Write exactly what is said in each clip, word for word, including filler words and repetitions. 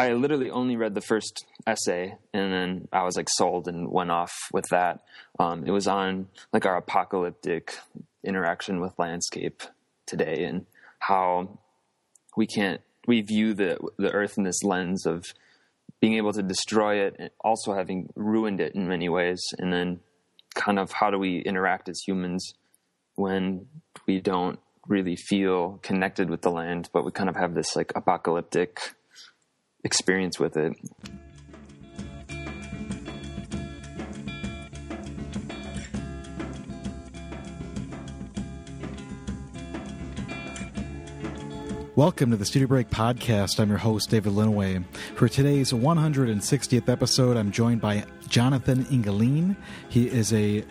I literally only read the first essay, and then I was like sold and went off with that. Um, it was on like our apocalyptic interaction with landscape today and how we can't, we view the the earth in this lens of being able to destroy it and also having ruined it in many ways. And then kind of how do we interact as humans when we don't really feel connected with the land, but we kind of have this like apocalyptic experience with it. Welcome to the Studio Break Podcast. I'm your host, David Linneweh. For today's one hundred sixtieth episode, I'm joined by Jonathan Inglin. He is a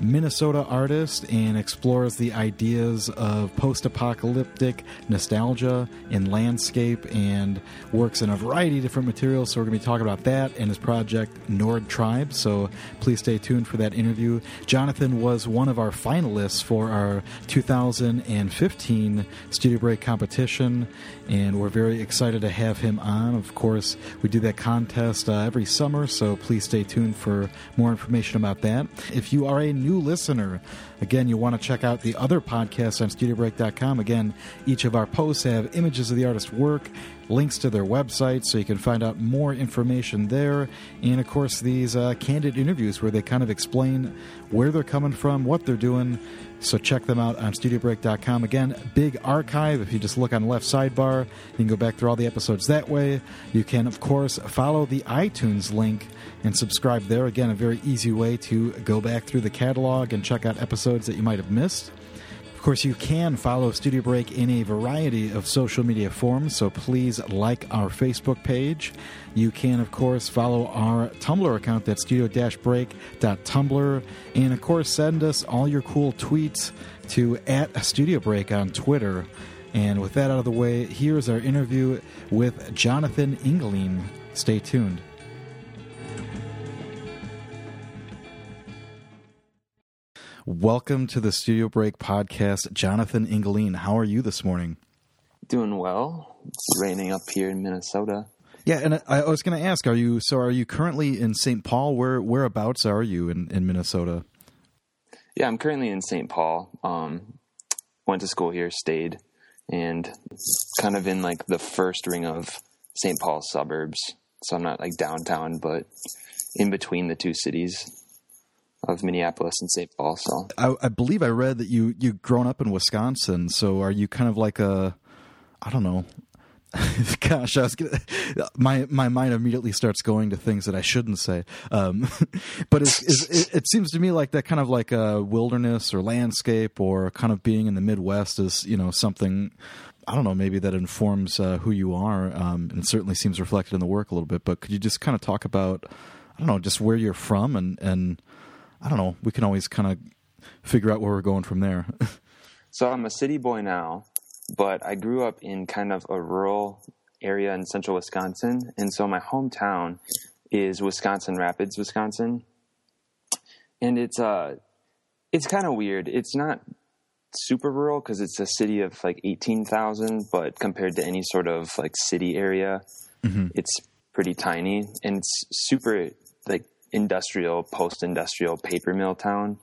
Minnesota artist and explores the ideas of post-apocalyptic nostalgia and landscape, and works in a variety of different materials. So we're going to be talking about that and his project Nord Tribe. So please stay tuned for that interview. Jonathan was one of our finalists for our two thousand fifteen Studio Break competition, and we're very excited to have him on. Of course, we do that contest uh, every summer, so please stay tuned for more information about that. If you are a new New listener, again, you want to check out the other podcasts on studio break dot com. Again, each of our posts have images of the artist's work, links to their website, so you can find out more information there. And of course, these uh, candid interviews where they kind of explain where they're coming from, what they're doing. So check them out on studio break dot com. Again, big archive. If you just look on the left sidebar, you can go back through all the episodes that way. You can, of course, follow the iTunes link and subscribe there. Again, a very easy way to go back through the catalog and check out episodes that you might have missed. Of course, you can follow Studio Break in a variety of social media forms, so please like our Facebook page. You can, of course, follow our Tumblr account, that's studio break dot tumblr. And, of course, send us all your cool tweets to at Studio Break on Twitter. And with that out of the way, here's our interview with Jonathan Inglin. Stay tuned. Welcome to the Studio Break Podcast, Jonathan Inglin. How are you this morning? Doing well. It's raining up here in Minnesota. Yeah, and I, I was going to ask, are you so are you currently in Saint Paul? Where Whereabouts are you in, in Minnesota? Yeah, I'm currently in Saint Paul. Um, went to school here, stayed, and kind of in like the first ring of Saint Paul suburbs. So I'm not like downtown, but in between the two cities of Minneapolis and Saint Paul. So I, I believe I read that you, you've grown up in Wisconsin. So are you kind of like a, I don't know, gosh, I was gonna, my, my mind immediately starts going to things that I shouldn't say. Um, but it's, it's, it, it seems to me like that kind of like a wilderness or landscape or kind of being in the Midwest is, you know, something, I don't know, maybe that informs uh, who you are. Um, and it certainly seems reflected in the work a little bit, but could you just kind of talk about, I don't know, just where you're from and, and, I don't know. We can always kind of figure out where we're going from there. So I'm a city boy now, but I grew up in kind of a rural area in central Wisconsin. And so my hometown is Wisconsin Rapids, Wisconsin. And it's uh, it's kind of weird. It's not super rural because it's a city of like eighteen thousand, but compared to any sort of like city area, mm-hmm. It's pretty tiny. And it's super like industrial, post-industrial paper mill town.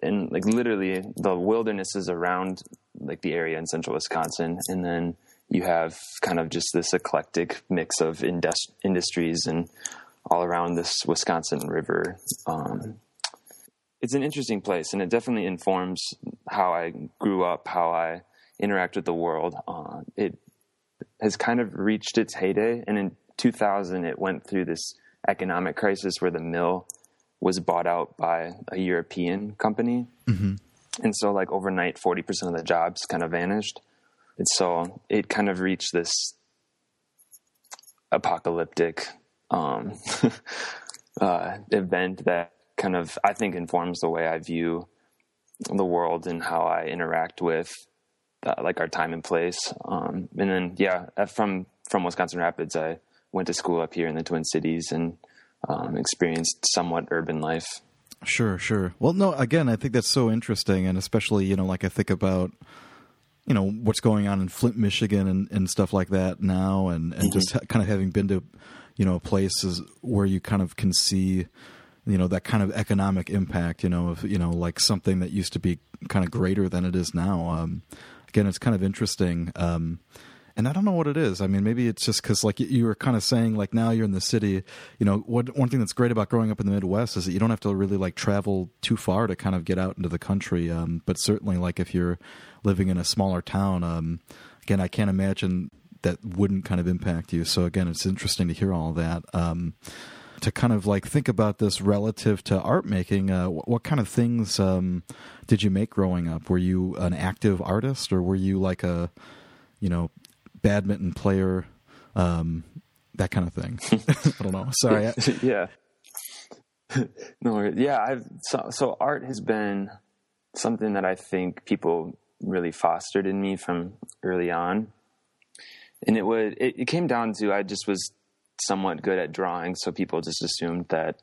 And like literally the wilderness is around like the area in central Wisconsin. And then you have kind of just this eclectic mix of industri- industries and all around this Wisconsin river. Um, it's an interesting place, and it definitely informs how I grew up, how I interact with the world. Uh, it has kind of reached its heyday. And in two thousand, it went through this economic crisis where the mill was bought out by a European company. Mm-hmm. And so like overnight, forty percent of the jobs kind of vanished. And so it kind of reached this apocalyptic um, uh, event that kind of, I think, informs the way I view the world and how I interact with uh, like our time and place. Um, and then, yeah, from, from Wisconsin Rapids, I went to school up here in the Twin Cities and um, experienced somewhat urban life. Sure, sure. Well, no, again, I think that's so interesting. And especially, you know, like I think about you know, what's going on in Flint, Michigan and, and stuff like that now, and, and mm-hmm. just ha- kind of having been to, you know, places where you kind of can see, you know, that kind of economic impact, you know, of, you know, like something that used to be kind of greater than it is now. Um, again, it's kind of interesting. Um, and I don't know what it is. I mean, maybe it's just because, like you were kind of saying, like now you're in the city, you know, what, one thing that's great about growing up in the Midwest is that you don't have to really like travel too far to kind of get out into the country. Um, but certainly like if you're living in a smaller town, um, again, I can't imagine that wouldn't kind of impact you. So again, it's interesting to hear all that. Um, to kind of like think about this relative to art making, uh, what, what kind of things um, did you make growing up? Were you an active artist, or were you like a, you know, badminton player, um, that kind of thing? I don't know. Sorry. I... yeah. No. Yeah. I've, so, so art has been something that I think people really fostered in me from early on. And it would, it, it came down to, I just was somewhat good at drawing. So people just assumed that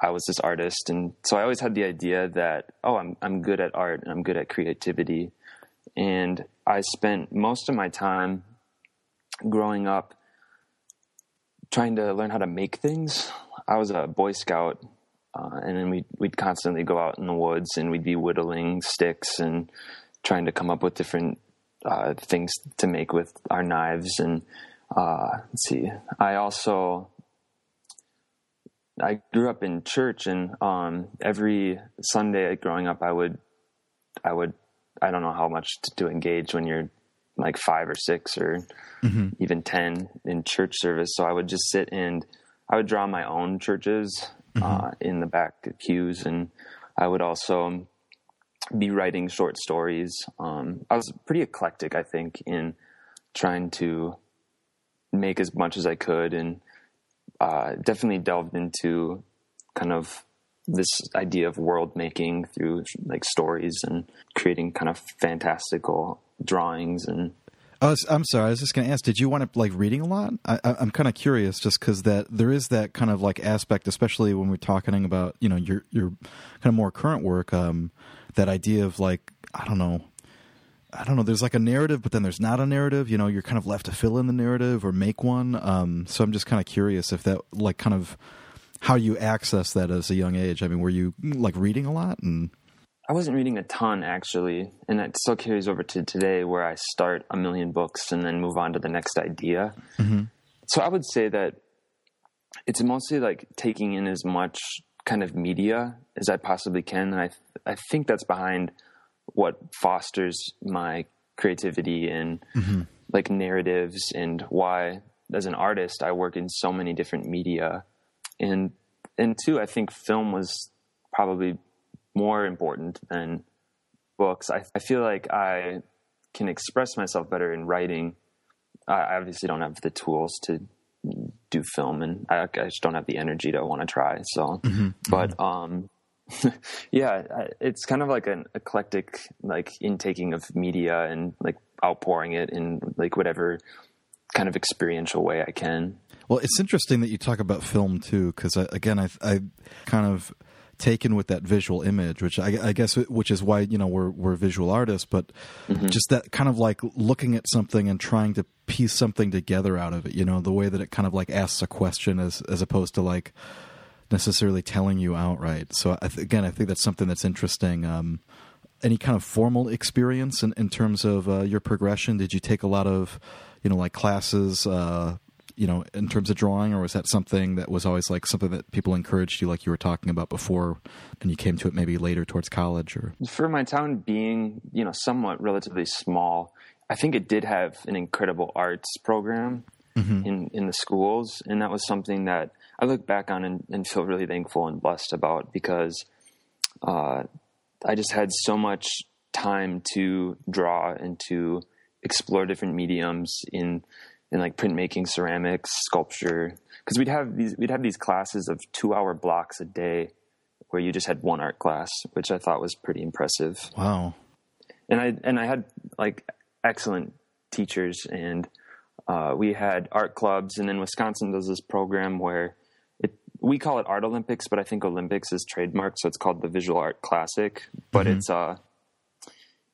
I was this artist. And so I always had the idea that, oh, I'm, I'm good at art and I'm good at creativity. And I spent most of my time growing up trying to learn how to make things. I was a Boy Scout. Uh, and then we'd, we'd constantly go out in the woods and we'd be whittling sticks and trying to come up with different Uh, things to make with our knives. And uh, let's see, I also, I grew up in church, and um, every Sunday growing up, I would, I would, I don't know how much to, to engage when you're like five or six or mm-hmm. even ten in church service. So I would just sit and I would draw my own churches mm-hmm. uh, in the back pews. And I would also be writing short stories. Um, I was pretty eclectic, I think, in trying to make as much as I could, and uh, definitely delved into kind of this idea of world making through like stories and creating kind of fantastical drawings. And I was, I'm sorry, I was just going to ask, did you wind up like reading a lot? I, I'm kind of curious just because that there is that kind of like aspect, especially when we're talking about, you know, your, your kind of more current work, um, that idea of like, I don't know, I don't know, there's like a narrative, but then there's not a narrative, you know, you're kind of left to fill in the narrative or make one. Um, so I'm just kind of curious if that, like, kind of how you access that as a young age. I mean, were you like reading a lot? And I wasn't reading a ton, actually. And that still carries over to today, where I start a million books and then move on to the next idea. Mm-hmm. So I would say that it's mostly like taking in as much kind of media as I possibly can. And I th- I think that's behind what fosters my creativity and mm-hmm. like narratives, and why as an artist I work in so many different media. And, and two, I think film was probably more important than books. I, I feel like I can express myself better in writing. I obviously don't have the tools to do film, and I, I just don't have the energy to want to try. So, mm-hmm. but, um, yeah, it's kind of like an eclectic, like intaking of media and like outpouring it in like whatever kind of experiential way I can. Well, it's interesting that you talk about film too, because again, I, I kind of taken with that visual image, which I, I guess, which is why, you know, we're, we're visual artists, but mm-hmm. just that kind of like looking at something and trying to piece something together out of it, you know, the way that it kind of like asks a question as, as opposed to like necessarily telling you outright. So I th- again, I think that's something that's interesting. Um, any kind of formal experience in, in terms of uh, your progression? Did you take a lot of, you know, like classes, uh, you know, in terms of drawing, or was that something that was always like something that people encouraged you, like you were talking about before, and you came to it maybe later towards college? Or for my town being, you know, somewhat relatively small, I think it did have an incredible arts program mm-hmm. in, in the schools. And that was something that I look back on and, and feel really thankful and blessed about, because uh, I just had so much time to draw and to explore different mediums in, in like printmaking, ceramics, sculpture. Cause we'd have these, we'd have these classes of two hour blocks a day where you just had one art class, which I thought was pretty impressive. Wow. And I, and I had like excellent teachers, and uh, we had art clubs. And then Wisconsin does this program where it, we call it Art Olympics, but I think Olympics is trademarked. So it's called the Visual Art Classic, but mm-hmm. it's, uh,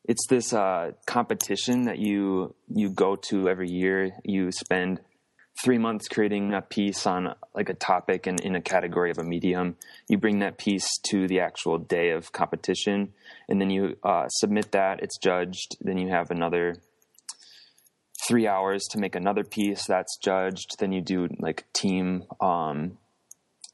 it's this uh, competition that you you go to every year. You spend three months creating a piece on like a topic and in a category of a medium. You bring that piece to the actual day of competition, and then you uh, submit that. It's judged. Then you have another three hours to make another piece that's judged. Then you do like team, um,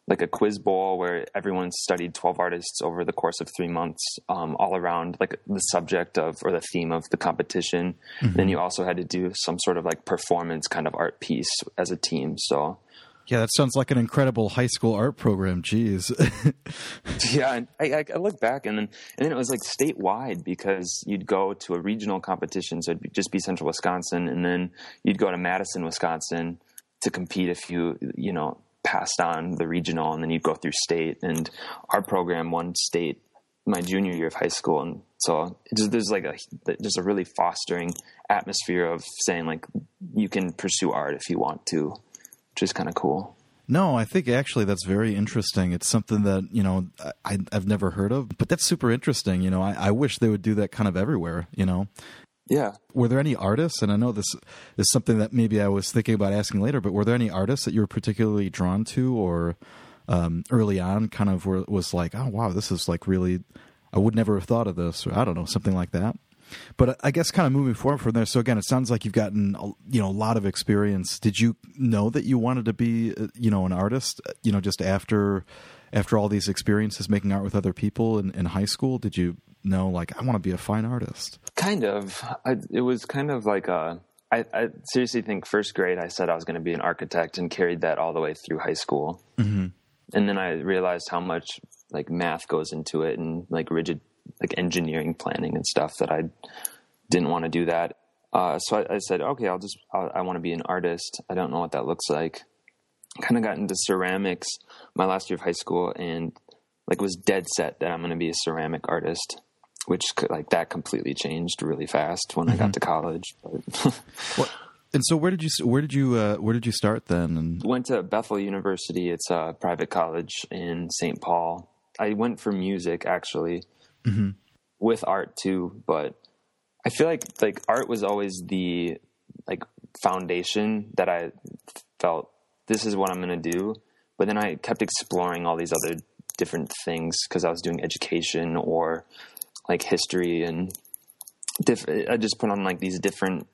like a quiz bowl where everyone studied twelve artists over the course of three months, um, all around like the subject of, or the theme of the competition. Mm-hmm. Then you also had to do some sort of like performance kind of art piece as a team. So yeah, that sounds like an incredible high school art program. Jeez. Yeah. And I, I look back and then, and then it was like statewide, because you'd go to a regional competition. So it'd just be central Wisconsin. And then you'd go to Madison, Wisconsin to compete if you, you know, passed on the regional, and then you'd go through state, and our program won state my junior year of high school. And so it just, there's like a, just a really fostering atmosphere of saying like, you can pursue art if you want to, which is kind of cool. No, I think actually that's very interesting. It's something that, you know, I, I've never heard of, but that's super interesting. You know, I, I wish they would do that kind of everywhere, you know? Yeah. Were there any artists, and I know this is something that maybe I was thinking about asking later, but were there any artists that you were particularly drawn to, or um, early on kind of were, was like, oh, wow, this is like really, I would never have thought of this, or I don't know, something like that. But I guess kind of moving forward from there. So again, it sounds like you've gotten, you know, a lot of experience. Did you know that you wanted to be, you know, an artist, you know, just after, after all these experiences making art with other people in, in high school? Did you know, like, I want to be a fine artist? Kind of. I, it was kind of like a, I, I seriously think first grade I said I was going to be an architect and carried that all the way through high school. Mm-hmm. And then I realized how much like math goes into it, and like rigid, like engineering planning and stuff, that I didn't want to do that. Uh, so I, I said, okay, I'll just, I'll, I want to be an artist. I don't know what that looks like. Kind of got into ceramics my last year of high school, and like was dead set that I'm going to be a ceramic artist, which like that completely changed really fast when mm-hmm. I got to college. But well, and so where did you, where did you, uh, where did you start then? And went to Bethel University. It's a private college in Saint Paul. I went for music actually. Mm-hmm. With art too, but I feel like like art was always the like foundation that I felt this is what I'm going to do. But then I kept exploring all these other different things, because I was doing education or like history, and diff- I just put on like these different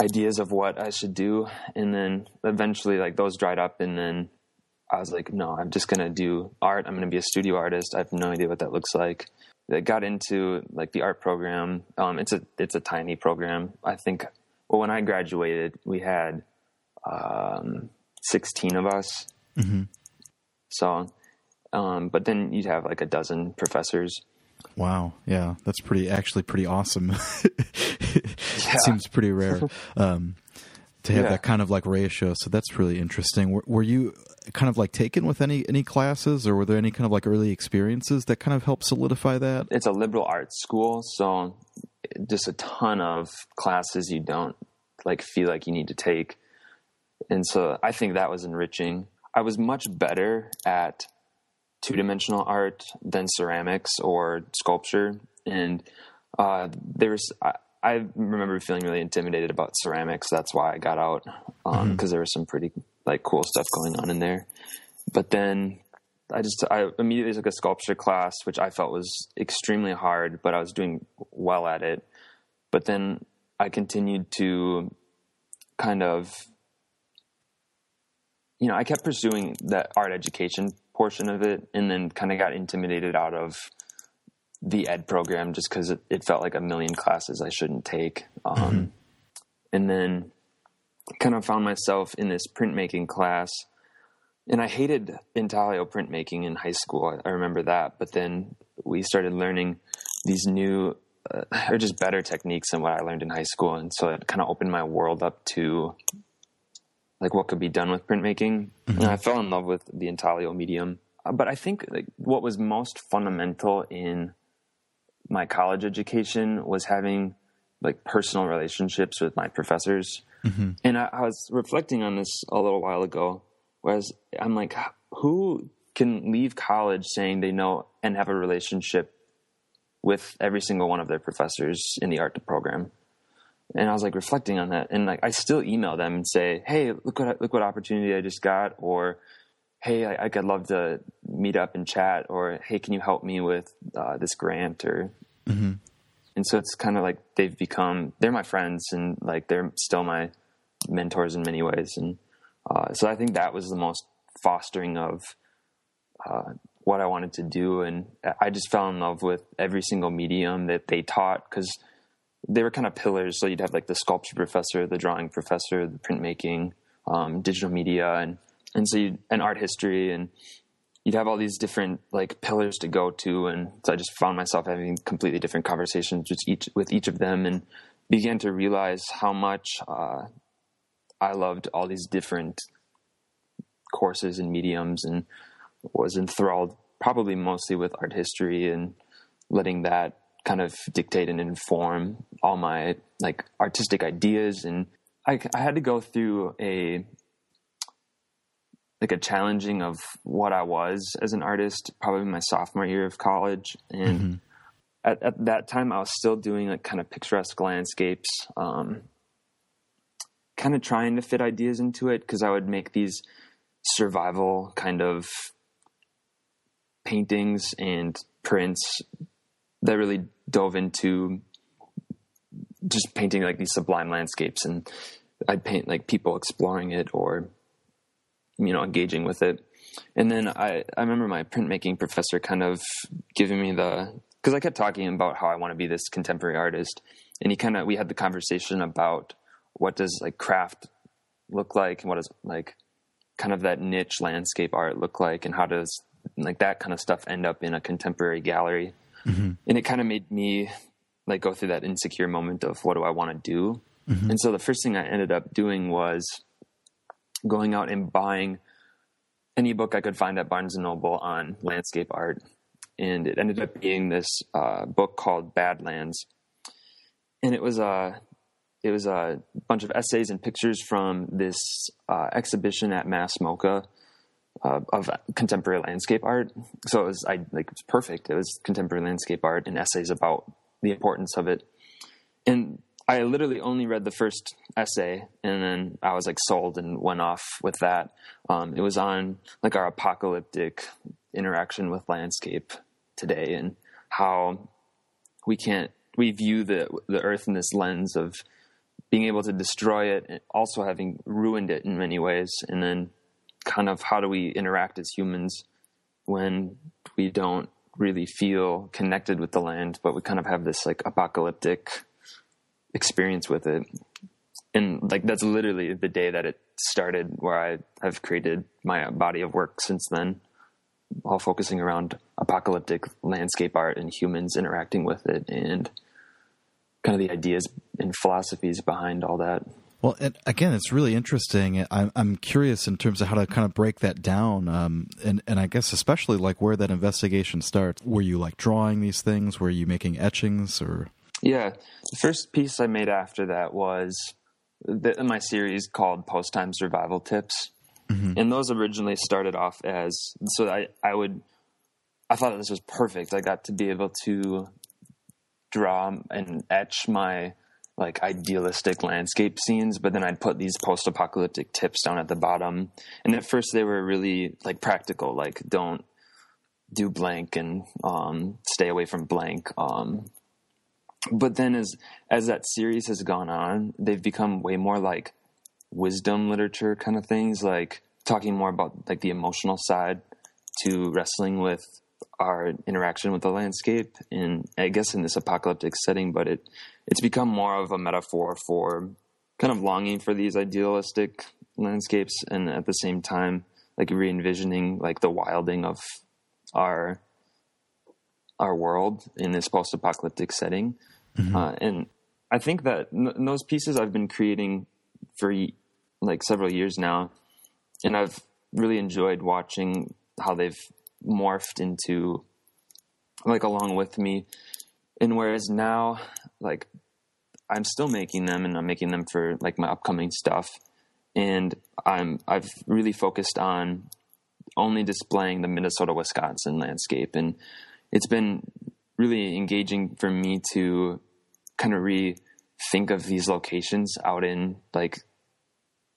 ideas of what I should do, and then eventually like those dried up, and then I was like, no, I'm just going to do art. I'm going to be a studio artist. I have no idea what that looks like. I got into like the art program. Um, it's a, it's a tiny program. I think, well, when I graduated, we had, um, sixteen of us. Mm-hmm. So, um, but then you'd have like a dozen professors. Wow. Yeah. That's pretty, actually pretty awesome. Yeah. Seems pretty rare, um, to have yeah. that kind of like ratio. So that's really interesting. Were, were you kind of like taken with any, any classes, or were there any kind of like early experiences that kind of helped solidify that? It's a liberal arts school, so just a ton of classes you don't like feel like you need to take. And so I think that was enriching. I was much better at two-dimensional art than ceramics or sculpture. And uh, there's... I, I remember feeling really intimidated about ceramics. That's why I got out, um, because mm-hmm. there was some pretty like cool stuff going on in there. But then I just, I immediately took a sculpture class, which I felt was extremely hard, but I was doing well at it. But then I continued to kind of, you know, I kept pursuing that art education portion of it, and then kind of got intimidated out of the ed program, just because it, it felt like a million classes I shouldn't take. Um, mm-hmm. And then kind of found myself in this printmaking class, and I hated intaglio printmaking in high school. I, I remember that, but then we started learning these new, uh, or just better techniques than what I learned in high school. And so it kind of opened my world up to like what could be done with printmaking. Mm-hmm. And I fell in love with the intaglio medium. Uh, but I think like, what was most fundamental in my college education was having like personal relationships with my professors. Mm-hmm. And I, I was reflecting on this a little while ago, whereas I'm like, who can leave college saying they know and have a relationship with every single one of their professors in the art program. And I was like reflecting on that. And like, I still email them and say, hey, look what, look what opportunity I just got. Or, hey, I, I'd love to meet up and chat. Or, hey, can you help me with uh, this grant? Or, mm-hmm. And so it's kind of like they've become, they're my friends and like, they're still my mentors in many ways. And uh, so I think that was the most fostering of uh, what I wanted to do. And I just fell in love with every single medium that they taught, because they were kind of pillars. So you'd have like the sculpture professor, the drawing professor, the printmaking, um, digital media, and, and so you'd, and art history, and you'd have all these different like pillars to go to. And so I just found myself having completely different conversations with each, with each of them, and began to realize how much, uh, I loved all these different courses and mediums, and was enthralled probably mostly with art history, and letting that kind of dictate and inform all my like artistic ideas. And I, I had to go through a like a challenging of what I was as an artist, probably my sophomore year of college. And mm-hmm. at, at that time I was still doing like kind of picturesque landscapes, um, kind of trying to fit ideas into it. 'Cause I would make these survival kind of paintings and prints that really dove into just painting like these sublime landscapes, and I'd paint like people exploring it or, you know, engaging with it. And then I, I remember my printmaking professor kind of giving me the, 'cause I kept talking about how I want to be this contemporary artist. And he kind of, we had the conversation about what does like craft look like, and what does like kind of that niche landscape art look like, and how does like that kind of stuff end up in a contemporary gallery. Mm-hmm. And it kind of made me like go through that insecure moment of what do I want to do? Mm-hmm. And so the first thing I ended up doing was going out and buying any book I could find at Barnes and Noble on landscape art. And it ended up being this uh, book called Badlands. And it was a, it was a bunch of essays and pictures from this uh, exhibition at Mass MoCA. Uh, of contemporary landscape art. So it was, I like, it was perfect. It was contemporary landscape art and essays about the importance of it. And I literally only read the first essay, and then I was like sold and went off with that. Um, it was on like our apocalyptic interaction with landscape today, and how we can't, we view the, the earth in this lens of being able to destroy it and also having ruined it in many ways. And then kind of how do we interact as humans when we don't really feel connected with the land, but we kind of have this like apocalyptic experience with it. And like, that's literally the day that it started, where I have created my body of work since then, all focusing around apocalyptic landscape art and humans interacting with it, and kind of the ideas and philosophies behind all that. Well, and again, it's really interesting. I'm, I'm curious in terms of how to kind of break that down. Um, and, and I guess especially like where that investigation starts. Were you like drawing these things? Were you making etchings or? Yeah. The first piece I made after that was the, my series called Post-Time Survival Tips. Mm-hmm. And those originally started off as, so I, I would, I thought this was perfect. I got to be able to draw and etch my like idealistic landscape scenes, but then I'd put these post-apocalyptic tips down at the bottom. And at first they were really like practical, like don't do blank and, um, stay away from blank. Um, but then as, as that series has gone on, they've become way more like wisdom literature kind of things, like talking more about like the emotional side to wrestling with our interaction with the landscape, and I guess in this apocalyptic setting, but it, it's become more of a metaphor for kind of longing for these idealistic landscapes. And at the same time, like re-envisioning like the wilding of our, our world in this post-apocalyptic setting. Mm-hmm. Uh, and I think that n- those pieces I've been creating for like several years now, and I've really enjoyed watching how they've morphed into like along with me. And whereas now, like I'm still making them, and I'm making them for like my upcoming stuff. And I'm, I've really focused on only displaying the Minnesota, Wisconsin landscape. And it's been really engaging for me to kind of rethink of these locations out in like,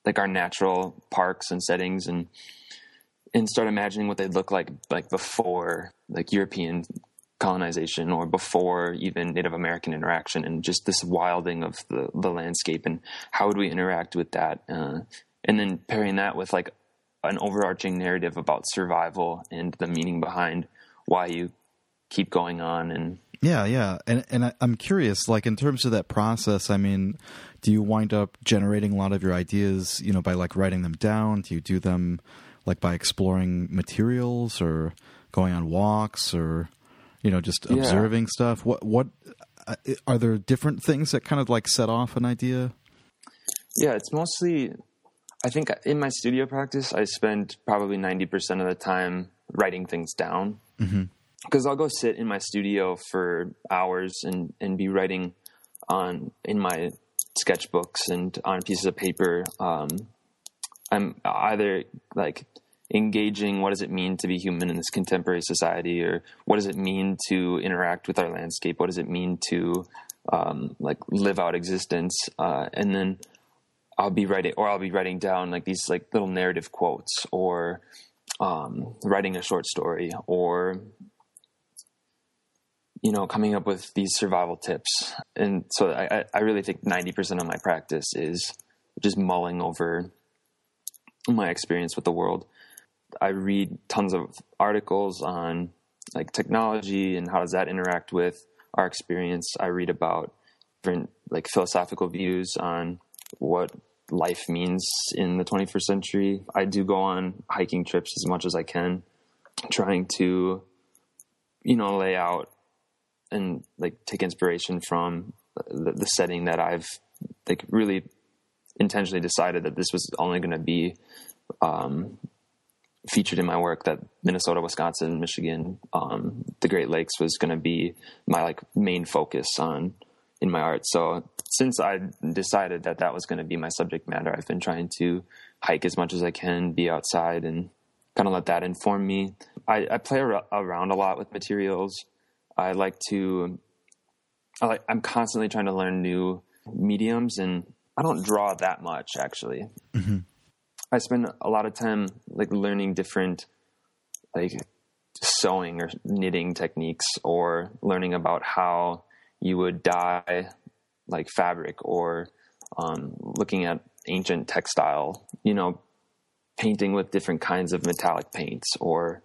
like our natural parks and settings, and, and start imagining what they'd look like, like before like European colonization or before even Native American interaction, and just this wilding of the, the landscape, and how would we interact with that? Uh, and then pairing that with like an overarching narrative about survival and the meaning behind why you keep going on. And yeah. Yeah. And, and I, I'm curious, like in terms of that process, I mean, do you wind up generating a lot of your ideas, you know, by like writing them down? Do you do them like by exploring materials or going on walks or, you know, just observing yeah. stuff? What, what are there different things that kind of like set off an idea? Yeah, it's mostly, I think in my studio practice, I spend probably ninety percent of the time writing things down. Mm-hmm. Because I'll go sit in my studio for hours and, and be writing on in my sketchbooks and on pieces of paper. Um, I'm either like engaging what does it mean to be human in this contemporary society, or what does it mean to interact with our landscape? What does it mean to um, like live out existence? Uh, and then I'll be writing, or I'll be writing down like these like little narrative quotes, or um, writing a short story, or you know, coming up with these survival tips. And so I, I really think ninety percent of my practice is just mulling over my experience with the world. I read tons of articles on like technology and how does that interact with our experience. I read about different like philosophical views on what life means in the twenty-first century. I do go on hiking trips as much as I can, trying to, you know, lay out and like take inspiration from the, the setting that I've like really intentionally decided that this was only going to be um, featured in my work, that Minnesota, Wisconsin, Michigan, um, the Great Lakes was going to be my like main focus on in my art. So since I decided that that was going to be my subject matter, I've been trying to hike as much as I can, be outside, and kind of let that inform me. I, I play ar- around a lot with materials. I like to, I like, I'm constantly trying to learn new mediums, and I don't draw that much actually. Mm-hmm. I spend a lot of time like learning different like sewing or knitting techniques, or learning about how you would dye like fabric, or um, looking at ancient textile, you know, painting with different kinds of metallic paints, or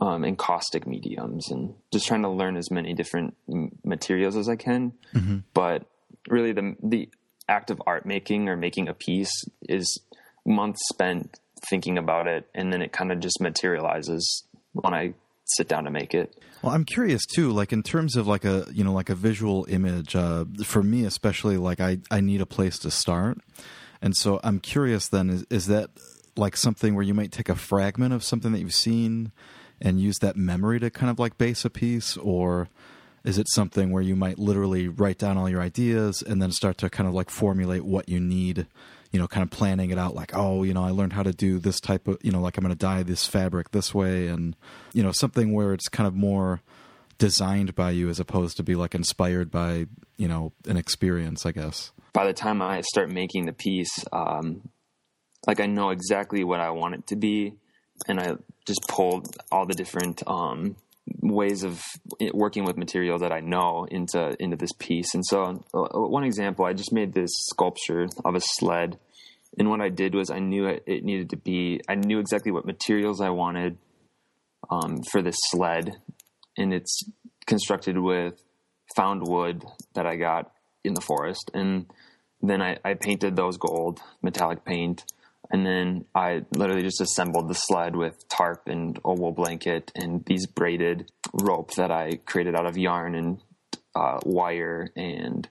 Um, and caustic mediums, and just trying to learn as many different m- materials as I can. Mm-hmm. But really the, the act of art making or making a piece is months spent thinking about it. And then it kind of just materializes when I sit down to make it. Well, I'm curious too, like in terms of like a, you know, like a visual image, uh, for me, especially, like I, I need a place to start. And so I'm curious then, is, is that like something where you might take a fragment of something that you've seen and use that memory to kind of like base a piece? Or is it something where you might literally write down all your ideas and then start to kind of like formulate what you need, you know, kind of planning it out, like, oh, you know, I learned how to do this type of, you know, like I'm going to dye this fabric this way, and, you know, something where it's kind of more designed by you as opposed to be like inspired by, you know, an experience, I guess. By the time I start making the piece, um, like I know exactly what I want it to be. And I just pulled all the different um, ways of working with material that I know into into this piece. And so one example, I just made this sculpture of a sled. And what I did was I knew it, it needed to be, I knew exactly what materials I wanted um, for this sled. And it's constructed with found wood that I got in the forest. And then I, I painted those gold metallic paint. And then I literally just assembled the sled with tarp and a wool blanket and these braided rope that I created out of yarn and uh, wire. And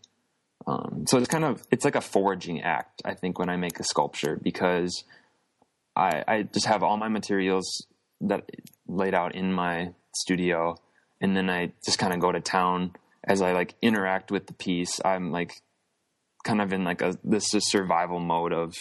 um, so it's kind of, it's like a foraging act, I think, when I make a sculpture, because I, I just have all my materials that laid out in my studio. And then I just kind of go to town as I like interact with the piece. I'm like kind of in like a, this is survival mode of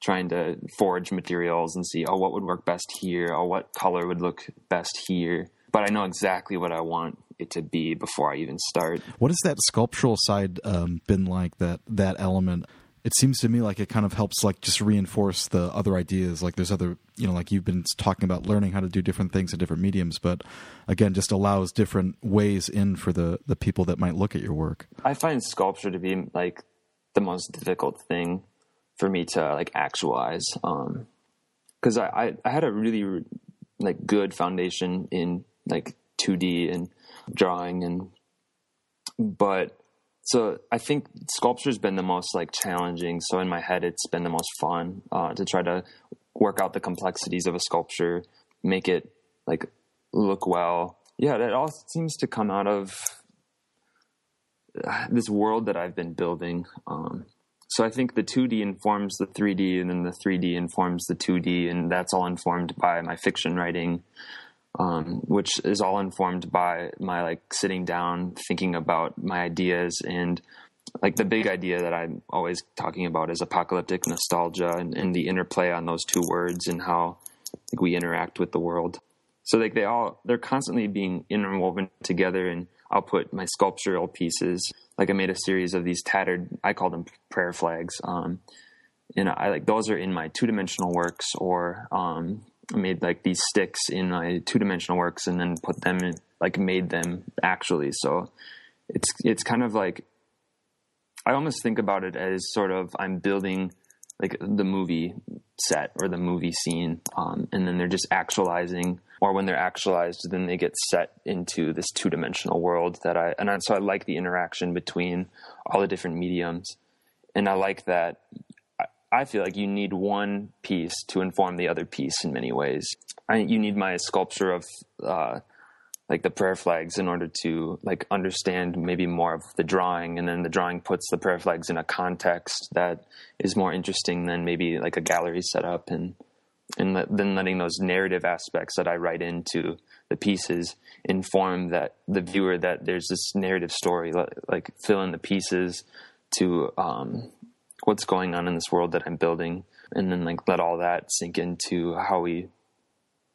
trying to forage materials and see, oh, what would work best here? Oh, what color would look best here? But I know exactly what I want it to be before I even start. What has that sculptural side um, been like, that, that element? It seems to me like it kind of helps, like, just reinforce the other ideas. Like there's other, you know, like you've been talking about learning how to do different things in different mediums, but again, just allows different ways in for the, the people that might look at your work. I find sculpture to be like the most difficult thing for me to like actualize. Um, cause I, I, I had a really like good foundation in like two D and drawing, and, but so I think sculpture's been the most like challenging. So in my head, it's been the most fun uh, to try to work out the complexities of a sculpture, make it like look well. Yeah, that all seems to come out of this world that I've been building. Um, so I think the two D informs the three D, and then the three D informs the two D, and that's all informed by my fiction writing, Um, which is all informed by my like sitting down, thinking about my ideas. And like the big idea that I'm always talking about is apocalyptic nostalgia, and, and the interplay on those two words and how like we interact with the world. So like they all, they're constantly being interwoven together. And I'll put my sculptural pieces, like I made a series of these tattered, I call them prayer flags. Um, and I like, those are in my two dimensional works, or, um, I made like these sticks in my two dimensional works and then put them in, like made them actually. So it's, it's kind of like, I almost think about it as sort of, I'm building like the movie set or the movie scene. Um, and then they're just actualizing, or when they're actualized, then they get set into this two dimensional world that I, and I, so I like the interaction between all the different mediums. And I like that. I feel like you need one piece to inform the other piece in many ways. I, you need my sculpture of uh, like the prayer flags in order to like understand maybe more of the drawing. And then the drawing puts the prayer flags in a context that is more interesting than maybe like a gallery setup, and, and le- then letting those narrative aspects that I write into the pieces inform that the viewer that there's this narrative story, like fill in the pieces to, um, what's going on in this world that I'm building, and then like let all that sink into how we,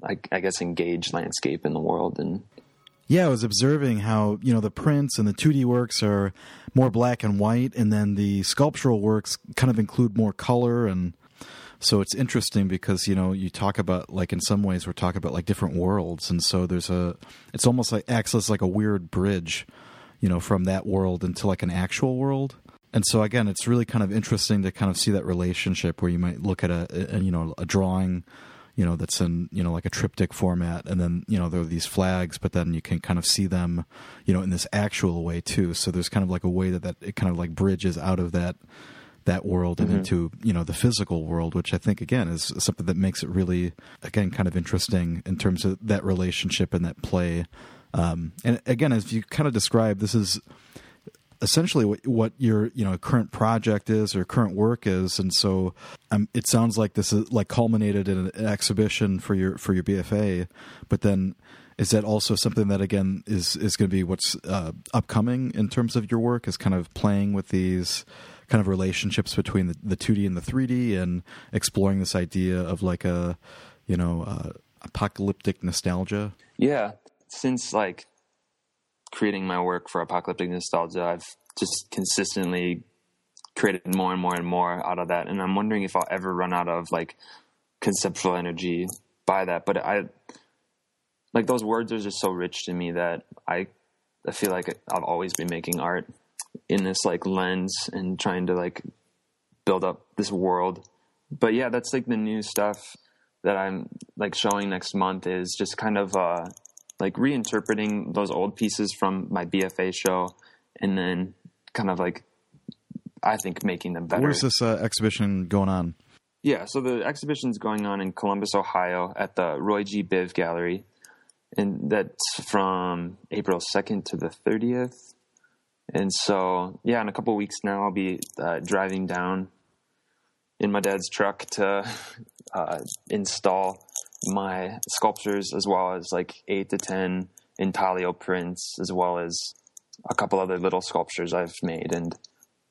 I, I guess, engage landscape in the world. And yeah, I was observing how, you know, the prints and the two D works are more black and white, and then the sculptural works kind of include more color. And so it's interesting because, you know, you talk about like, in some ways we're talking about like different worlds. And so there's a, it's almost like acts as like a weird bridge, you know, from that world into like an actual world. And so again, it's really kind of interesting to kind of see that relationship where you might look at a, a, you know, a drawing, you know, that's in, you know, like a triptych format, and then, you know, there are these flags, but then you can kind of see them, you know, in this actual way too. So there's kind of like a way that, that it kind of like bridges out of that, that world mm-hmm. and into, you know, the physical world, which I think again is something that makes it really, again, kind of interesting in terms of that relationship and that play. Um, and again, as you kind of described, this is essentially what, what your, you know, current project is or current work is. And so um, it sounds like this is like culminated in an, an exhibition for your, for your B F A, but then is that also something that again is, is going to be what's uh, upcoming in terms of your work, is kind of playing with these kind of relationships between the, the two D and the three D, and exploring this idea of like a, you know, uh, apocalyptic nostalgia. Yeah. Since like, creating my work for apocalyptic nostalgia, I've just consistently created more and more and more out of that. And I'm wondering if I'll ever run out of like conceptual energy by that. But I like, those words are just so rich to me that I, I feel like I've always been making art in this like lens and trying to like build up this world. But yeah, that's like the new stuff that I'm like showing next month, is just kind of, uh, like reinterpreting those old pieces from my B F A show, and then kind of like, I think making them better. Where's this uh, exhibition going on? Yeah. So the exhibition's going on in Columbus, Ohio at the Roy G. Biv Gallery. And that's from April second to the thirtieth. And so, yeah, in a couple of weeks now, I'll be uh, driving down in my dad's truck to uh, install my sculptures, as well as like eight to ten intaglio prints, as well as a couple other little sculptures I've made, and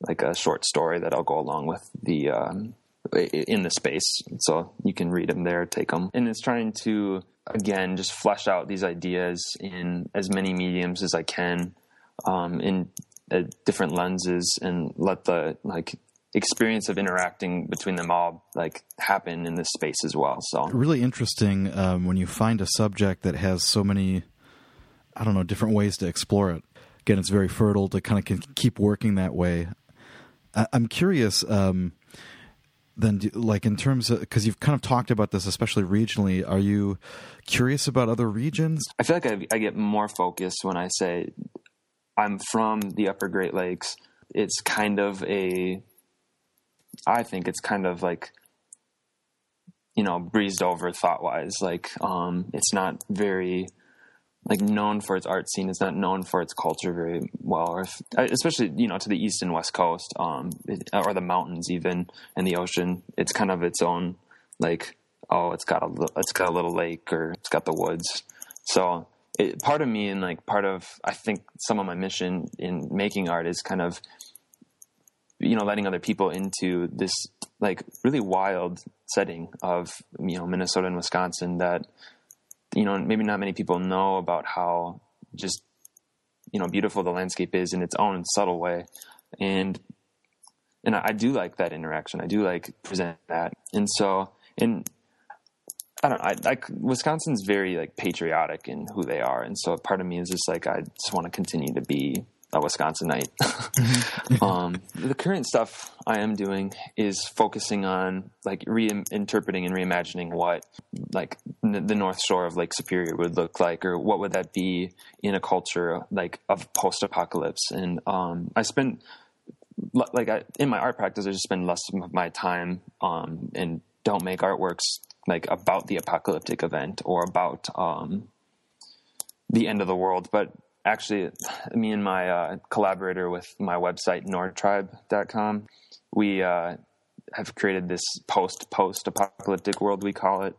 like a short story that I'll go along with the um, in the space. So you can read them there, take them. And it's trying to, again, just flesh out these ideas in as many mediums as I can, um, in uh, different lenses, and let the like experience of interacting between them all like happen in this space as well. So really interesting um, when you find a subject that has so many, I don't know, different ways to explore it. Again, it's very fertile to kind of keep working that way. I- I'm curious, um, then do, like in terms of, because you've kind of talked about this, especially regionally, are you curious about other regions? I feel like I, I get more focused when I say I'm from the Upper Great Lakes. It's kind of a, I think it's kind of like, you know, breezed over thought wise. Like, um, it's not very like known for its art scene. It's not known for its culture very well, or if, especially, you know, to the East and West Coast, um, it, or the mountains even, and the ocean. It's kind of its own, like, oh, it's got a, it's got a little lake, or it's got the woods. So it, part of me and like part of, I think some of my mission in making art is kind of, you know, letting other people into this like really wild setting of, you know, Minnesota and Wisconsin that, you know, maybe not many people know about how just, you know, beautiful the landscape is in its own subtle way. And, and I do like that interaction. I do like present that. And so, and I don't know, I, I, Wisconsin's very like patriotic in who they are. And so part of me is just like, I just want to continue to be a Wisconsinite. um, the current stuff I am doing is focusing on like reinterpreting and reimagining what like n- the North Shore of Lake Superior would look like, or what would that be in a culture like of post-apocalypse. And um, I spend like I, in my art practice, I just spend less of my time um, and don't make artworks like about the apocalyptic event or about um, the end of the world, but actually, me and my uh, collaborator with my website, nord tribe dot com, we uh, have created this post-post-apocalyptic world, we call it.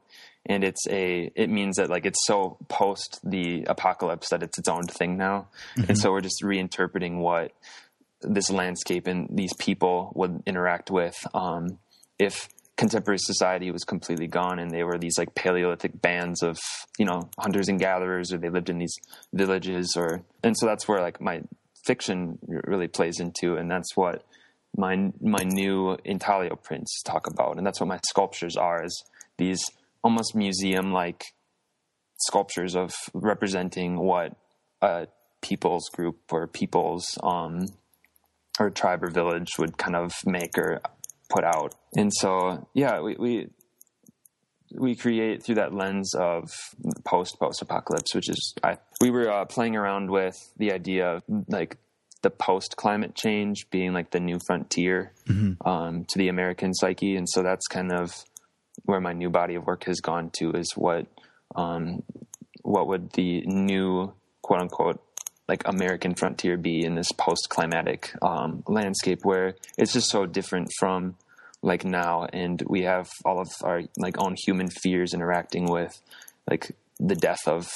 And it's a it means that like it's so post the apocalypse that it's its own thing now. Mm-hmm. And so we're just reinterpreting what this landscape and these people would interact with um, if contemporary society was completely gone and they were these like Paleolithic bands of, you know, hunters and gatherers, or they lived in these villages, or, and so that's where like my fiction really plays into. And that's what my, my new intaglio prints talk about. And that's what my sculptures are, is these almost museum like sculptures of representing what a people's group or people's, um, or tribe or village would kind of make or put out. And so, yeah, we, we, we create through that lens of post post apocalypse, which is, I, we were uh, playing around with the idea of like the post climate change being like the new frontier, mm-hmm. um, to the American psyche. And so that's kind of where my new body of work has gone to, is what, um, what would the new quote unquote like American frontier be in this post-climatic um, landscape, where it's just so different from like now. And we have all of our like own human fears interacting with like the death of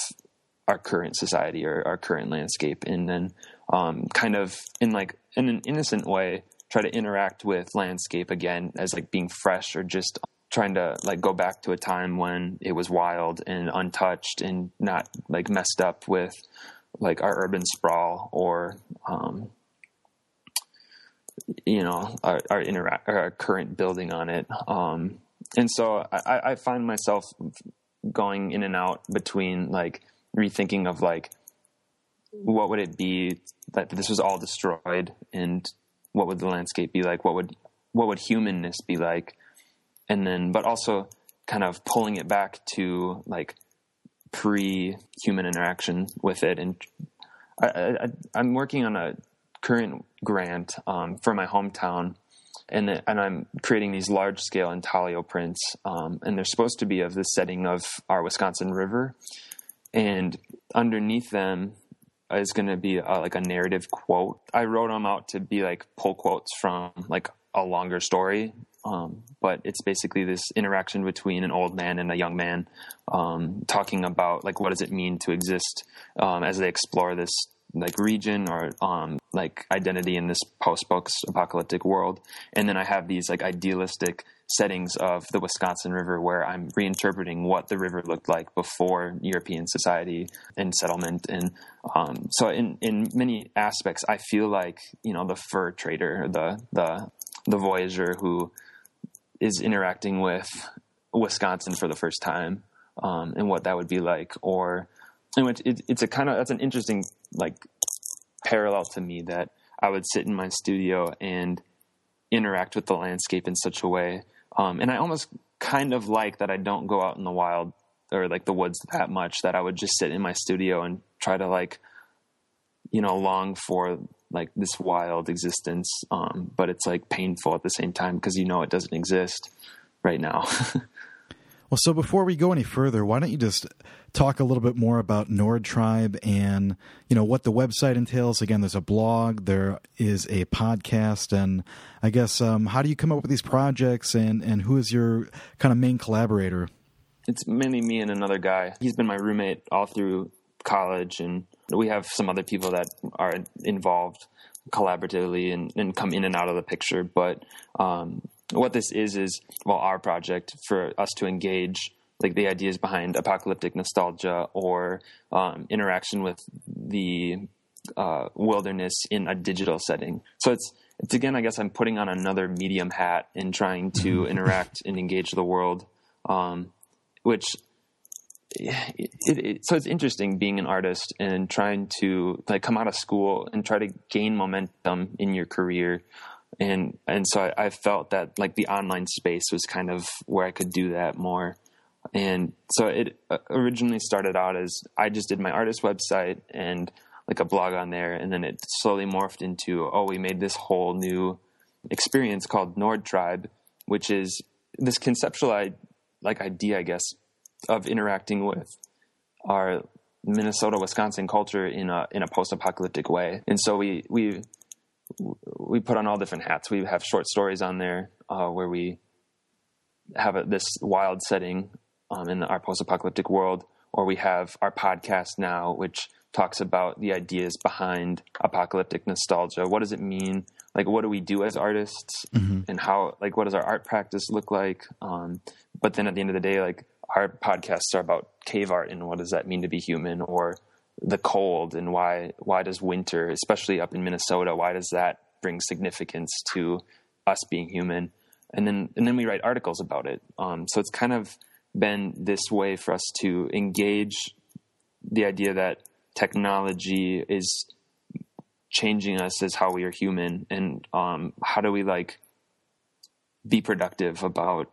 our current society or our current landscape. And then um, kind of in like, in an innocent way, try to interact with landscape again as like being fresh, or just trying to like go back to a time when it was wild and untouched and not like messed up with like our urban sprawl, or, um, you know, our, our, intera- our current building on it. Um, and so I, I find myself going in and out between like rethinking of like, what would it be that this was all destroyed, and what would the landscape be like? What would, what would humanness be like? And then, but also kind of pulling it back to like pre-human interaction with it. And I, I, I'm working on a current grant um, for my hometown, and and I'm creating these large-scale intaglio prints, um, and they're supposed to be of the setting of our Wisconsin River. And underneath them is going to be a, like a narrative quote. I wrote them out to be like pull quotes from like a longer story, um, but it's basically this interaction between an old man and a young man, um, talking about like, what does it mean to exist, um, as they explore this like region, or, um, like identity in this post-apocalyptic world. And then I have these like idealistic settings of the Wisconsin River where I'm reinterpreting what the river looked like before European society and settlement. And um, so in, in many aspects, I feel like, you know, the fur trader, the, the, the voyager who is interacting with Wisconsin for the first time, um, and what that would be like, or, and it, it's a kind of, that's an interesting like parallel to me, that I would sit in my studio and interact with the landscape in such a way. Um, and I almost kind of like that I don't go out in the wild or like the woods that much, that I would just sit in my studio and try to like, you know, long for like this wild existence. Um, but it's like painful at the same time because, you know, it doesn't exist right now. Well, so before we go any further, why don't you just talk a little bit more about Nord Tribe and, you know, what the website entails. Again, there's a blog, there is a podcast, and I guess um, how do you come up with these projects, and, and who is your kind of main collaborator? It's mainly me and another guy. He's been my roommate all through college, and we have some other people that are involved collaboratively and, and come in and out of the picture, but um what this is, is, well, our project for us to engage like the ideas behind apocalyptic nostalgia or um, interaction with the uh, wilderness in a digital setting. So it's, it's again, I guess I'm putting on another medium hat and trying to interact and engage the world, um, which it, it, it, so it's interesting being an artist and trying to like come out of school and try to gain momentum in your career. And and so I, I felt that like the online space was kind of where I could do that more. And so it originally started out as I just did my artist website and like a blog on there. And then it slowly morphed into, oh, we made this whole new experience called Nord Tribe, which is this conceptual like idea, I guess, of interacting with our Minnesota, Wisconsin culture in a in a post-apocalyptic way. And so we we... we put on all different hats. We have short stories on there uh, where we have a, this wild setting um, in our post-apocalyptic world, or we have our podcast now, which talks about the ideas behind apocalyptic nostalgia. What does it mean? Like, what do we do as artists, mm-hmm. and how, like, what does our art practice look like? Um, but then at the end of the day, like our podcasts are about cave art and what does that mean to be human, or the cold, and why, why does winter, especially up in Minnesota, why does that bring significance to us being human? And then, and then we write articles about it. Um, so it's kind of been this way for us to engage the idea that technology is changing us as how we are human. And, um, how do we like be productive about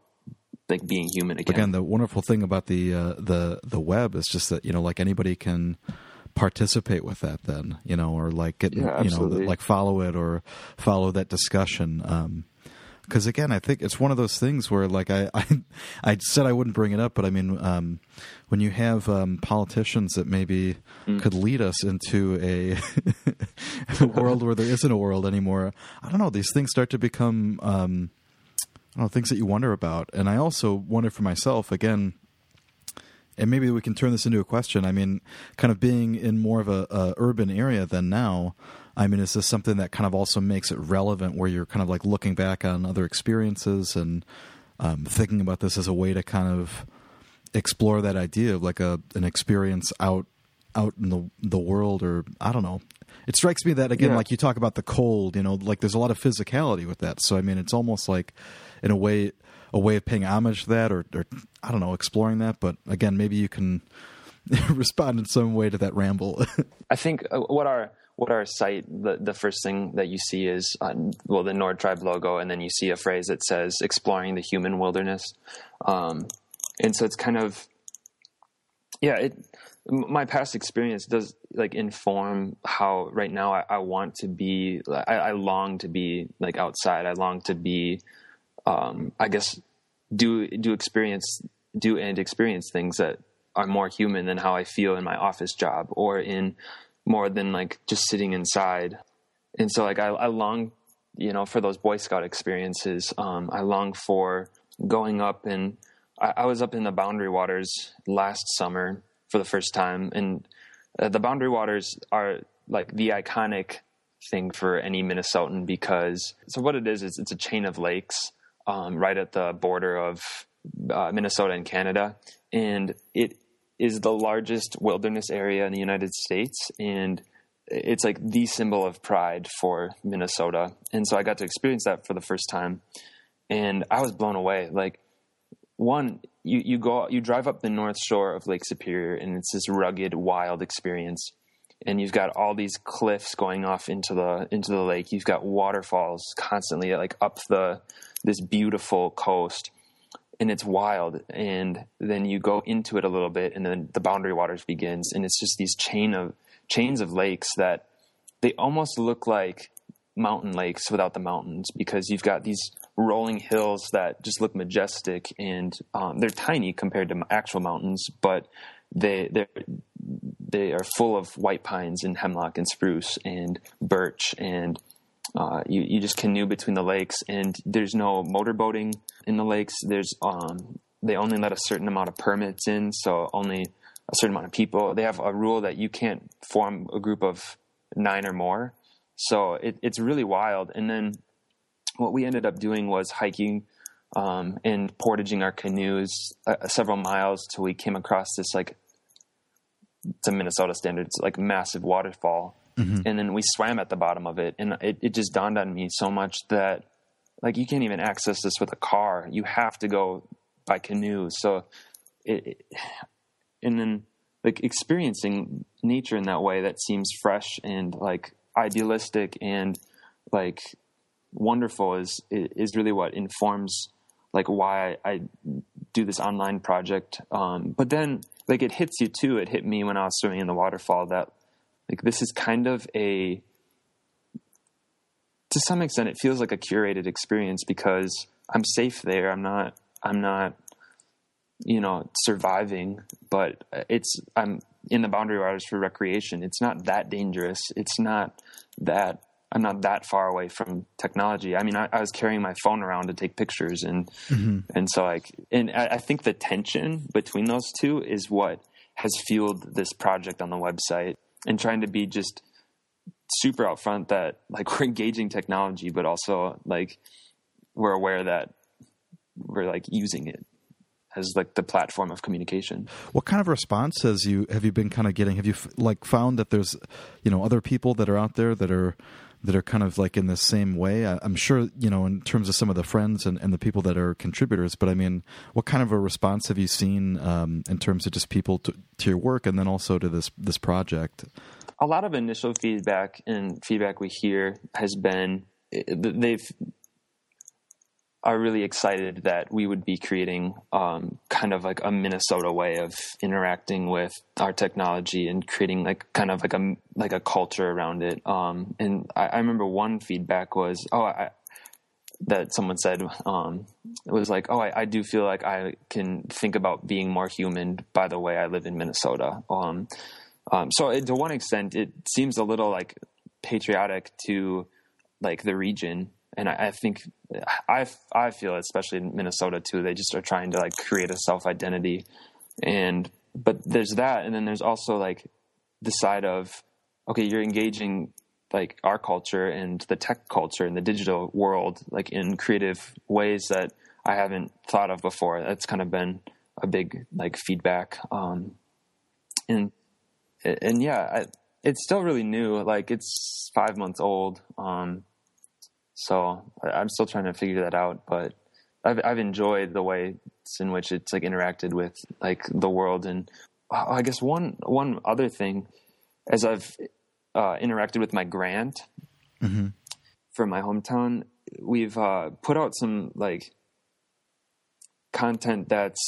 like being human again? Again, the wonderful thing about the, uh, the, the web is just that, you know, like anybody can participate with that then, you know, or like, get, yeah, you know, like follow it or follow that discussion. Um, cause again, I think it's one of those things where like, I, I, I said I wouldn't bring it up, but I mean, um, when you have, um, politicians that maybe mm. could lead us into a, a world where there isn't a world anymore, I don't know, these things start to become, um, I don't know, things that you wonder about. And I also wonder for myself again, and maybe we can turn this into a question. I mean, kind of being in more of a, a urban area than now, I mean, is this something that kind of also makes it relevant where you're kind of like looking back on other experiences and um, thinking about this as a way to kind of explore that idea of like a, an experience out, out in the, the world, or I don't know. It strikes me that again, yeah. like you talk about the cold, you know, like there's a lot of physicality with that. So, I mean, it's almost like in a way, a way of paying homage to that, or, or I don't know, exploring that. But again, maybe you can respond in some way to that ramble. I think what our, what our site, the, the first thing that you see is, um, well, the Nord Tribe logo. And then you see a phrase that says exploring the human wilderness. Um, and so it's kind of, yeah, it, my past experience does like inform how right now I, I want to be, I, I long to be like outside. I long to be, um, I guess, do, do experience, do and experience things that are more human than how I feel in my office job, or in more than like just sitting inside. And so like, I, I long, you know, for those Boy Scout experiences. Um, I long for going up, and I, I was up in the Boundary Waters last summer for the first time. And uh, the Boundary Waters are like the iconic thing for any Minnesotan, because so what it is, is it's a chain of lakes um, right at the border of uh, Minnesota and Canada. And it is the largest wilderness area in the United States. And it's like the symbol of pride for Minnesota. And so I got to experience that for the first time. And I was blown away. Like, one, you, you go, you drive up the North Shore of Lake Superior, and it's this rugged, wild experience. And you've got all these cliffs going off into the, into the lake. You've got waterfalls constantly, like up the, this beautiful coast, and it's wild. And then you go into it a little bit, and then the Boundary Waters begins. And it's just these chain of chains of lakes that they almost look like mountain lakes without the mountains, because you've got these rolling hills that just look majestic, and um, they're tiny compared to actual mountains, but they they they are full of white pines and hemlock and spruce and birch, and uh, you you just canoe between the lakes. And there's no motorboating in the lakes. There's um they only let a certain amount of permits in, so only a certain amount of people. They have a rule that you can't form a group of nine or more. So it, it's really wild. And then what we ended up doing was hiking um, and portaging our canoes uh, several miles till we came across this, like, to Minnesota standards, like massive waterfall. Mm-hmm. And then we swam at the bottom of it. And it, it just dawned on me so much that, like, you can't even access this with a car. You have to go by canoe. So it, it and then, like, experiencing nature in that way that seems fresh and, like, idealistic and, like, wonderful is is really what informs, like, why I, I do this online project. Um, but then, like, it hits you too. It hit me when I was swimming in the waterfall that, like, this is kind of a, to some extent, it feels like a curated experience, because I'm safe there. I'm not, I'm not, you know, surviving, but it's, I'm in the Boundary Waters for recreation. It's not that dangerous. It's not that, I'm not that far away from technology. I mean, I, I was carrying my phone around to take pictures, and, mm-hmm. and so like, and I, I think the tension between those two is what has fueled this project on the website, and trying to be just super out front that, like, we're engaging technology, but also, like, we're aware that we're, like, using it as, like, the platform of communication. What kind of response has you, have you been kind of getting? Have you like found that there's, you know, other people that are out there that are, that are kind of like in the same way? I'm sure, you know, in terms of some of the friends and, and the people that are contributors, but I mean, what kind of a response have you seen um, in terms of just people to, to your work, and then also to this, this project? A lot of initial feedback and feedback we hear has been, they've are really excited that we would be creating um, kind of like a Minnesota way of interacting with our technology and creating like kind of like a, like a culture around it. Um, and I, I remember one feedback was, oh, I, that someone said, um, it was like, oh, I, I do feel like I can think about being more human by the way I live in Minnesota. Um, um, so it, to one extent, it seems a little like patriotic to like the region. And I, I think I, I feel, especially in Minnesota too, they just are trying to like create a self identity. And, but there's that. And then there's also like the side of, okay, you're engaging like our culture and the tech culture and the digital world, like in creative ways that I haven't thought of before. That's kind of been a big like feedback. Um, and, and yeah, I, it's still really new. Like it's five months old. Um, So I'm still trying to figure that out, but I've, I've enjoyed the way in which it's like interacted with like the world. And I guess one, one other thing, as I've uh, interacted with my grant mm-hmm. for my hometown, we've uh, put out some like content that's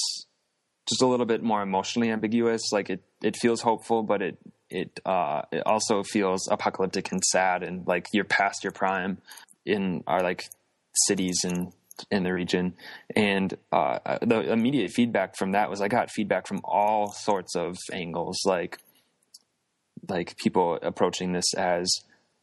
just a little bit more emotionally ambiguous. Like it, it feels hopeful, but it, it, uh, it also feels apocalyptic and sad, and like you're past your prime in our like cities and in the region. And uh, the immediate feedback from that was I got feedback from all sorts of angles, like like people approaching this as,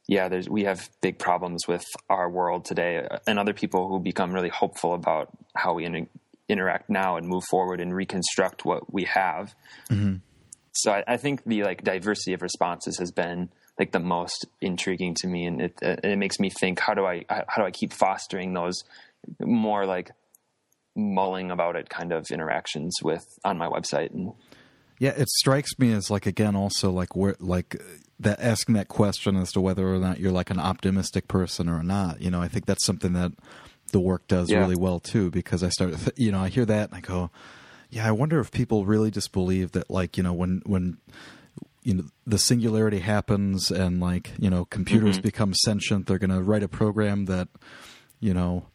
yeah, there's we have big problems with our world today, and other people who become really hopeful about how we inter- interact now and move forward and reconstruct what we have. Mm-hmm. So I, I think the like diversity of responses has been like the most intriguing to me. And it, it makes me think, how do I, how do I keep fostering those more like mulling about it kind of interactions with on my website. And yeah, it strikes me as like, again, also like where, like that asking that question as to whether or not you're like an optimistic person or not, you know, I think that's something that the work does yeah. really well too, because I start, you know, I hear that and I go, yeah, I wonder if people really just believe that, like, you know, when, when, you know, the singularity happens and like, you know, computers mm-hmm. become sentient, they're going to write a program that, you know,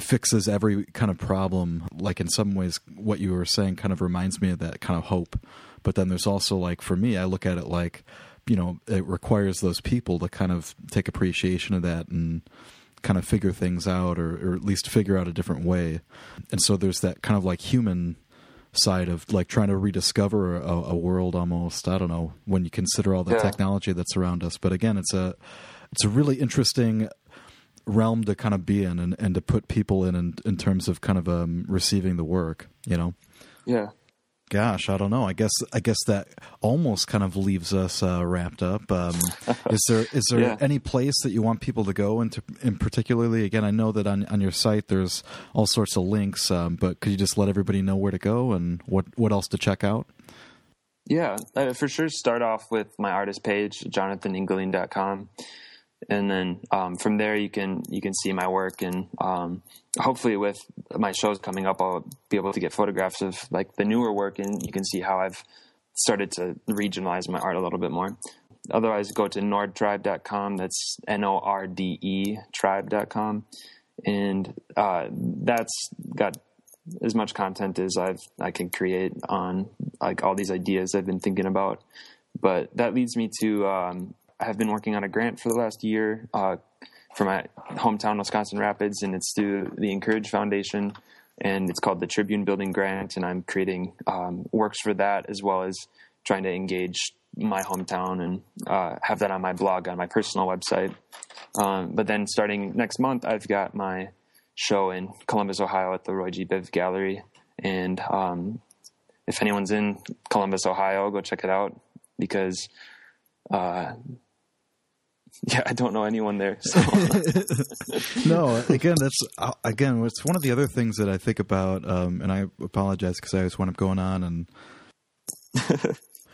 fixes every kind of problem. Like in some ways, what you were saying kind of reminds me of that kind of hope. But then there's also like, for me, I look at it like, you know, it requires those people to kind of take appreciation of that and kind of figure things out, or, or at least figure out a different way. And so there's that kind of like human side of like trying to rediscover a, a world almost, I don't know, when you consider all the yeah. technology that's around us. But again, it's a, it's a really interesting realm to kind of be in and, and to put people in, in, in terms of kind of um, receiving the work, you know? Yeah. Gosh, I don't know. I guess, I guess that almost kind of leaves us uh, wrapped up. Um, is there, is there yeah. any place that you want people to go into, and particularly, again, I know that on, on your site, there's all sorts of links, um, but could you just let everybody know where to go and what, what else to check out? Yeah, I, for sure. Start off with my artist page, jonathan inglin dot com. And then um, from there, you can you can see my work, and um, hopefully with my shows coming up, I'll be able to get photographs of like the newer work, and you can see how I've started to regionalize my art a little bit more. Otherwise, go to nord tribe dot com. That's N O R D E tribe dot com, and uh, that's got as much content as I've I can create on like all these ideas I've been thinking about. But that leads me to. Um, I have been working on a grant for the last year uh, for my hometown, Wisconsin Rapids, and it's through the Encourage Foundation, and it's called the Tribune Building Grant, and I'm creating um, works for that, as well as trying to engage my hometown and uh, have that on my blog, on my personal website. Um, but then starting next month, I've got my show in Columbus, Ohio at the Roy G. Biv Gallery, and um, if anyone's in Columbus, Ohio, go check it out, because uh, yeah, I don't know anyone there. So. No, again, that's again, it's one of the other things that I think about, um, and I apologize because I always wind up going on. And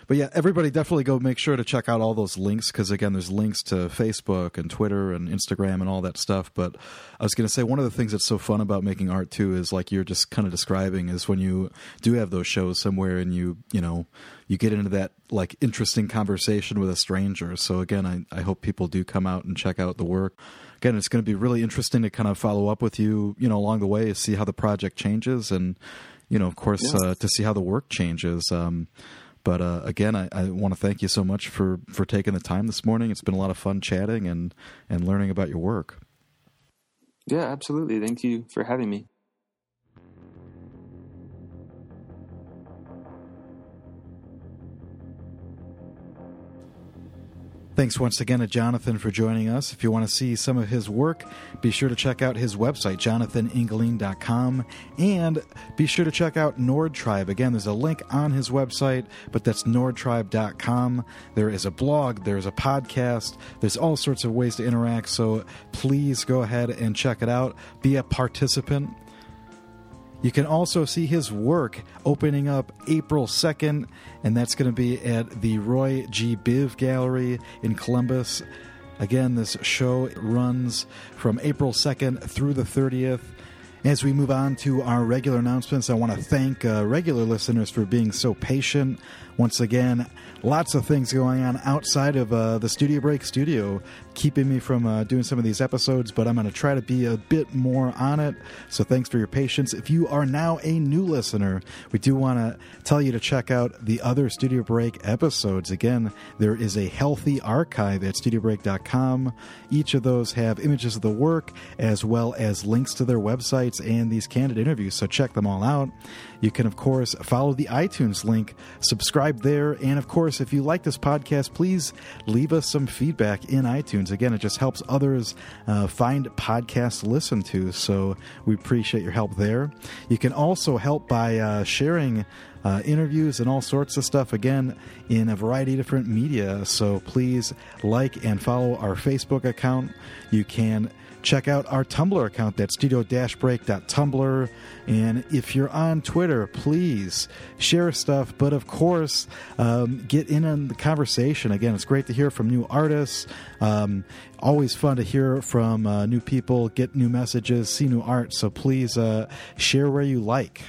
but yeah, everybody definitely go make sure to check out all those links, because again, there's links to Facebook and Twitter and Instagram and all that stuff. But I was going to say, one of the things that's so fun about making art too is, like you're just kind of describing, is when you do have those shows somewhere and you, you know, you get into that like interesting conversation with a stranger. So again, I, I hope people do come out and check out the work. Again, it's going to be really interesting to kind of follow up with you, you know, along the way, see how the project changes and, you know, of course, yes. uh, to see how the work changes. Um, but uh, again, I, I want to thank you so much for, for taking the time this morning. It's been a lot of fun chatting and, and learning about your work. Yeah, absolutely. Thank you for having me. Thanks once again to Jonathan for joining us. If you want to see some of his work, be sure to check out his website, jonathan inglin dot com, and be sure to check out Nord Tribe. Again, there's a link on his website, but that's nord tribe dot com. There is a blog, there's a podcast, there's all sorts of ways to interact, so please go ahead and check it out. Be a participant. You can also see his work opening up April second, and that's going to be at the Roy G. Biv Gallery in Columbus. Again, this show runs from April second through the thirtieth. As we move on to our regular announcements, I want to thank uh, regular listeners for being so patient. Once again, lots of things going on outside of uh, the Studio Break studio, keeping me from uh, doing some of these episodes, but I'm going to try to be a bit more on it. So thanks for your patience. If you are now a new listener, we do want to tell you to check out the other Studio Break episodes. Again, there is a healthy archive at studio break dot com. Each of those have images of the work, as well as links to their website and these candid interviews, so check them all out. You can, of course, follow the iTunes link, subscribe there, and, of course, if you like this podcast, please leave us some feedback in iTunes. Again, it just helps others uh, find podcasts to listen to, so we appreciate your help there. You can also help by uh, sharing Uh, interviews and all sorts of stuff, again, in a variety of different media. So please like and follow our Facebook account. You can Check out our Tumblr account, that's studio break dot tumblr. And if you're on Twitter, please share stuff. But of course, um, get in on the conversation. Again, it's great to hear from new artists. Um, always fun to hear from uh, new people, get new messages, see new art. So please uh, share where you like.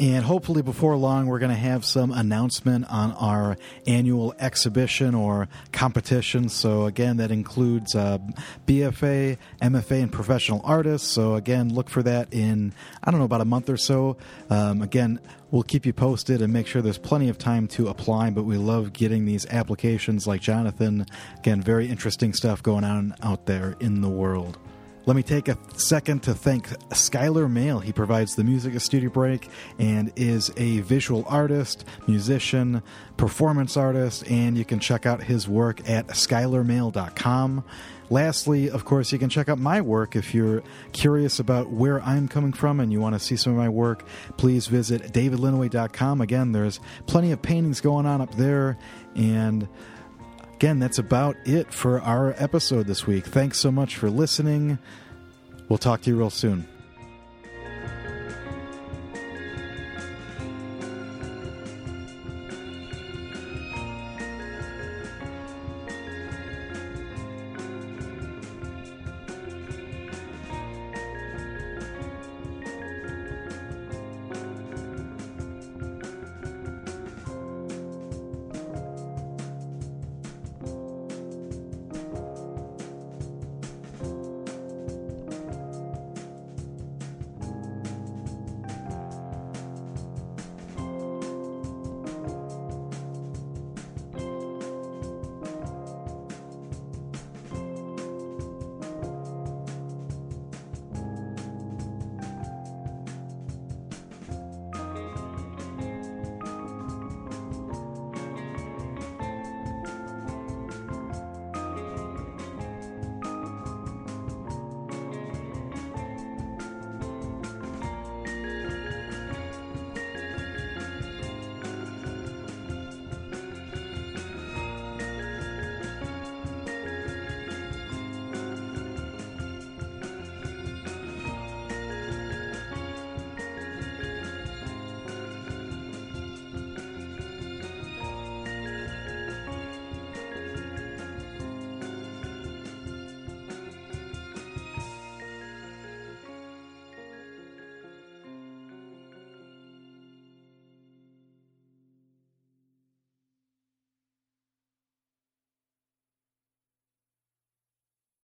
And hopefully before long, we're going to have some announcement on our annual exhibition or competition. So again, that includes uh, B F A, M F A, and professional artists. So again, look for that in, I don't know, about a month or so. Um, again, we'll keep you posted and make sure there's plenty of time to apply. But we love getting these applications like Jonathan. Again, very interesting stuff going on out there in the world. Let me take a second to thank Skylar Mael. He provides the music at Studio Break and is a visual artist, musician, performance artist, and you can check out his work at skylar mael dot com. Lastly, of course, you can check out my work if you're curious about where I'm coming from and you want to see some of my work. Please visit david linneweh dot com. Again, there's plenty of paintings going on up there, and again, that's about it for our episode this week. Thanks so much for listening. We'll talk to you real soon.